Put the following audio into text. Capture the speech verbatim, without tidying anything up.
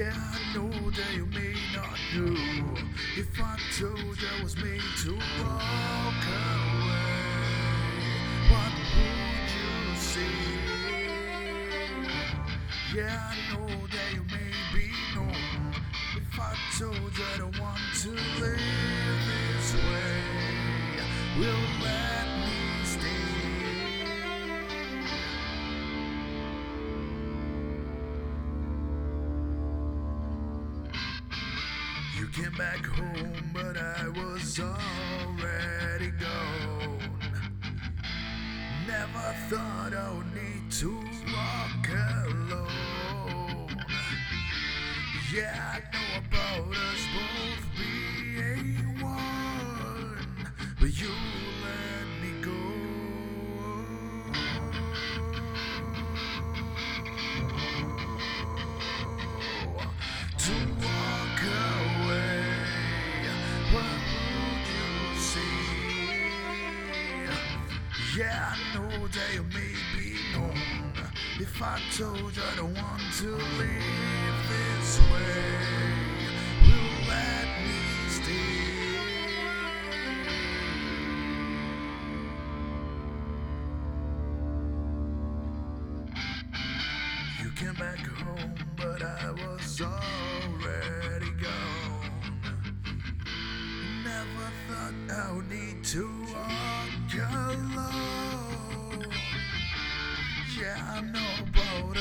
Yeah, I know that you may not know if I told I was made to walk away, what would you say? Yeah, I know that you may be known if I told I don't want to live this way. Will let me stay? You came back home, but I was already gone. Never thought I would need to walk alone. Yeah, I know about us both being one, but you let me go. To yeah, I know that you may be known if I told you I don't want to live this way. Will let me stay. You came back home, but I was already gone. Never thought I would need to walk alone. Yeah, I know about it.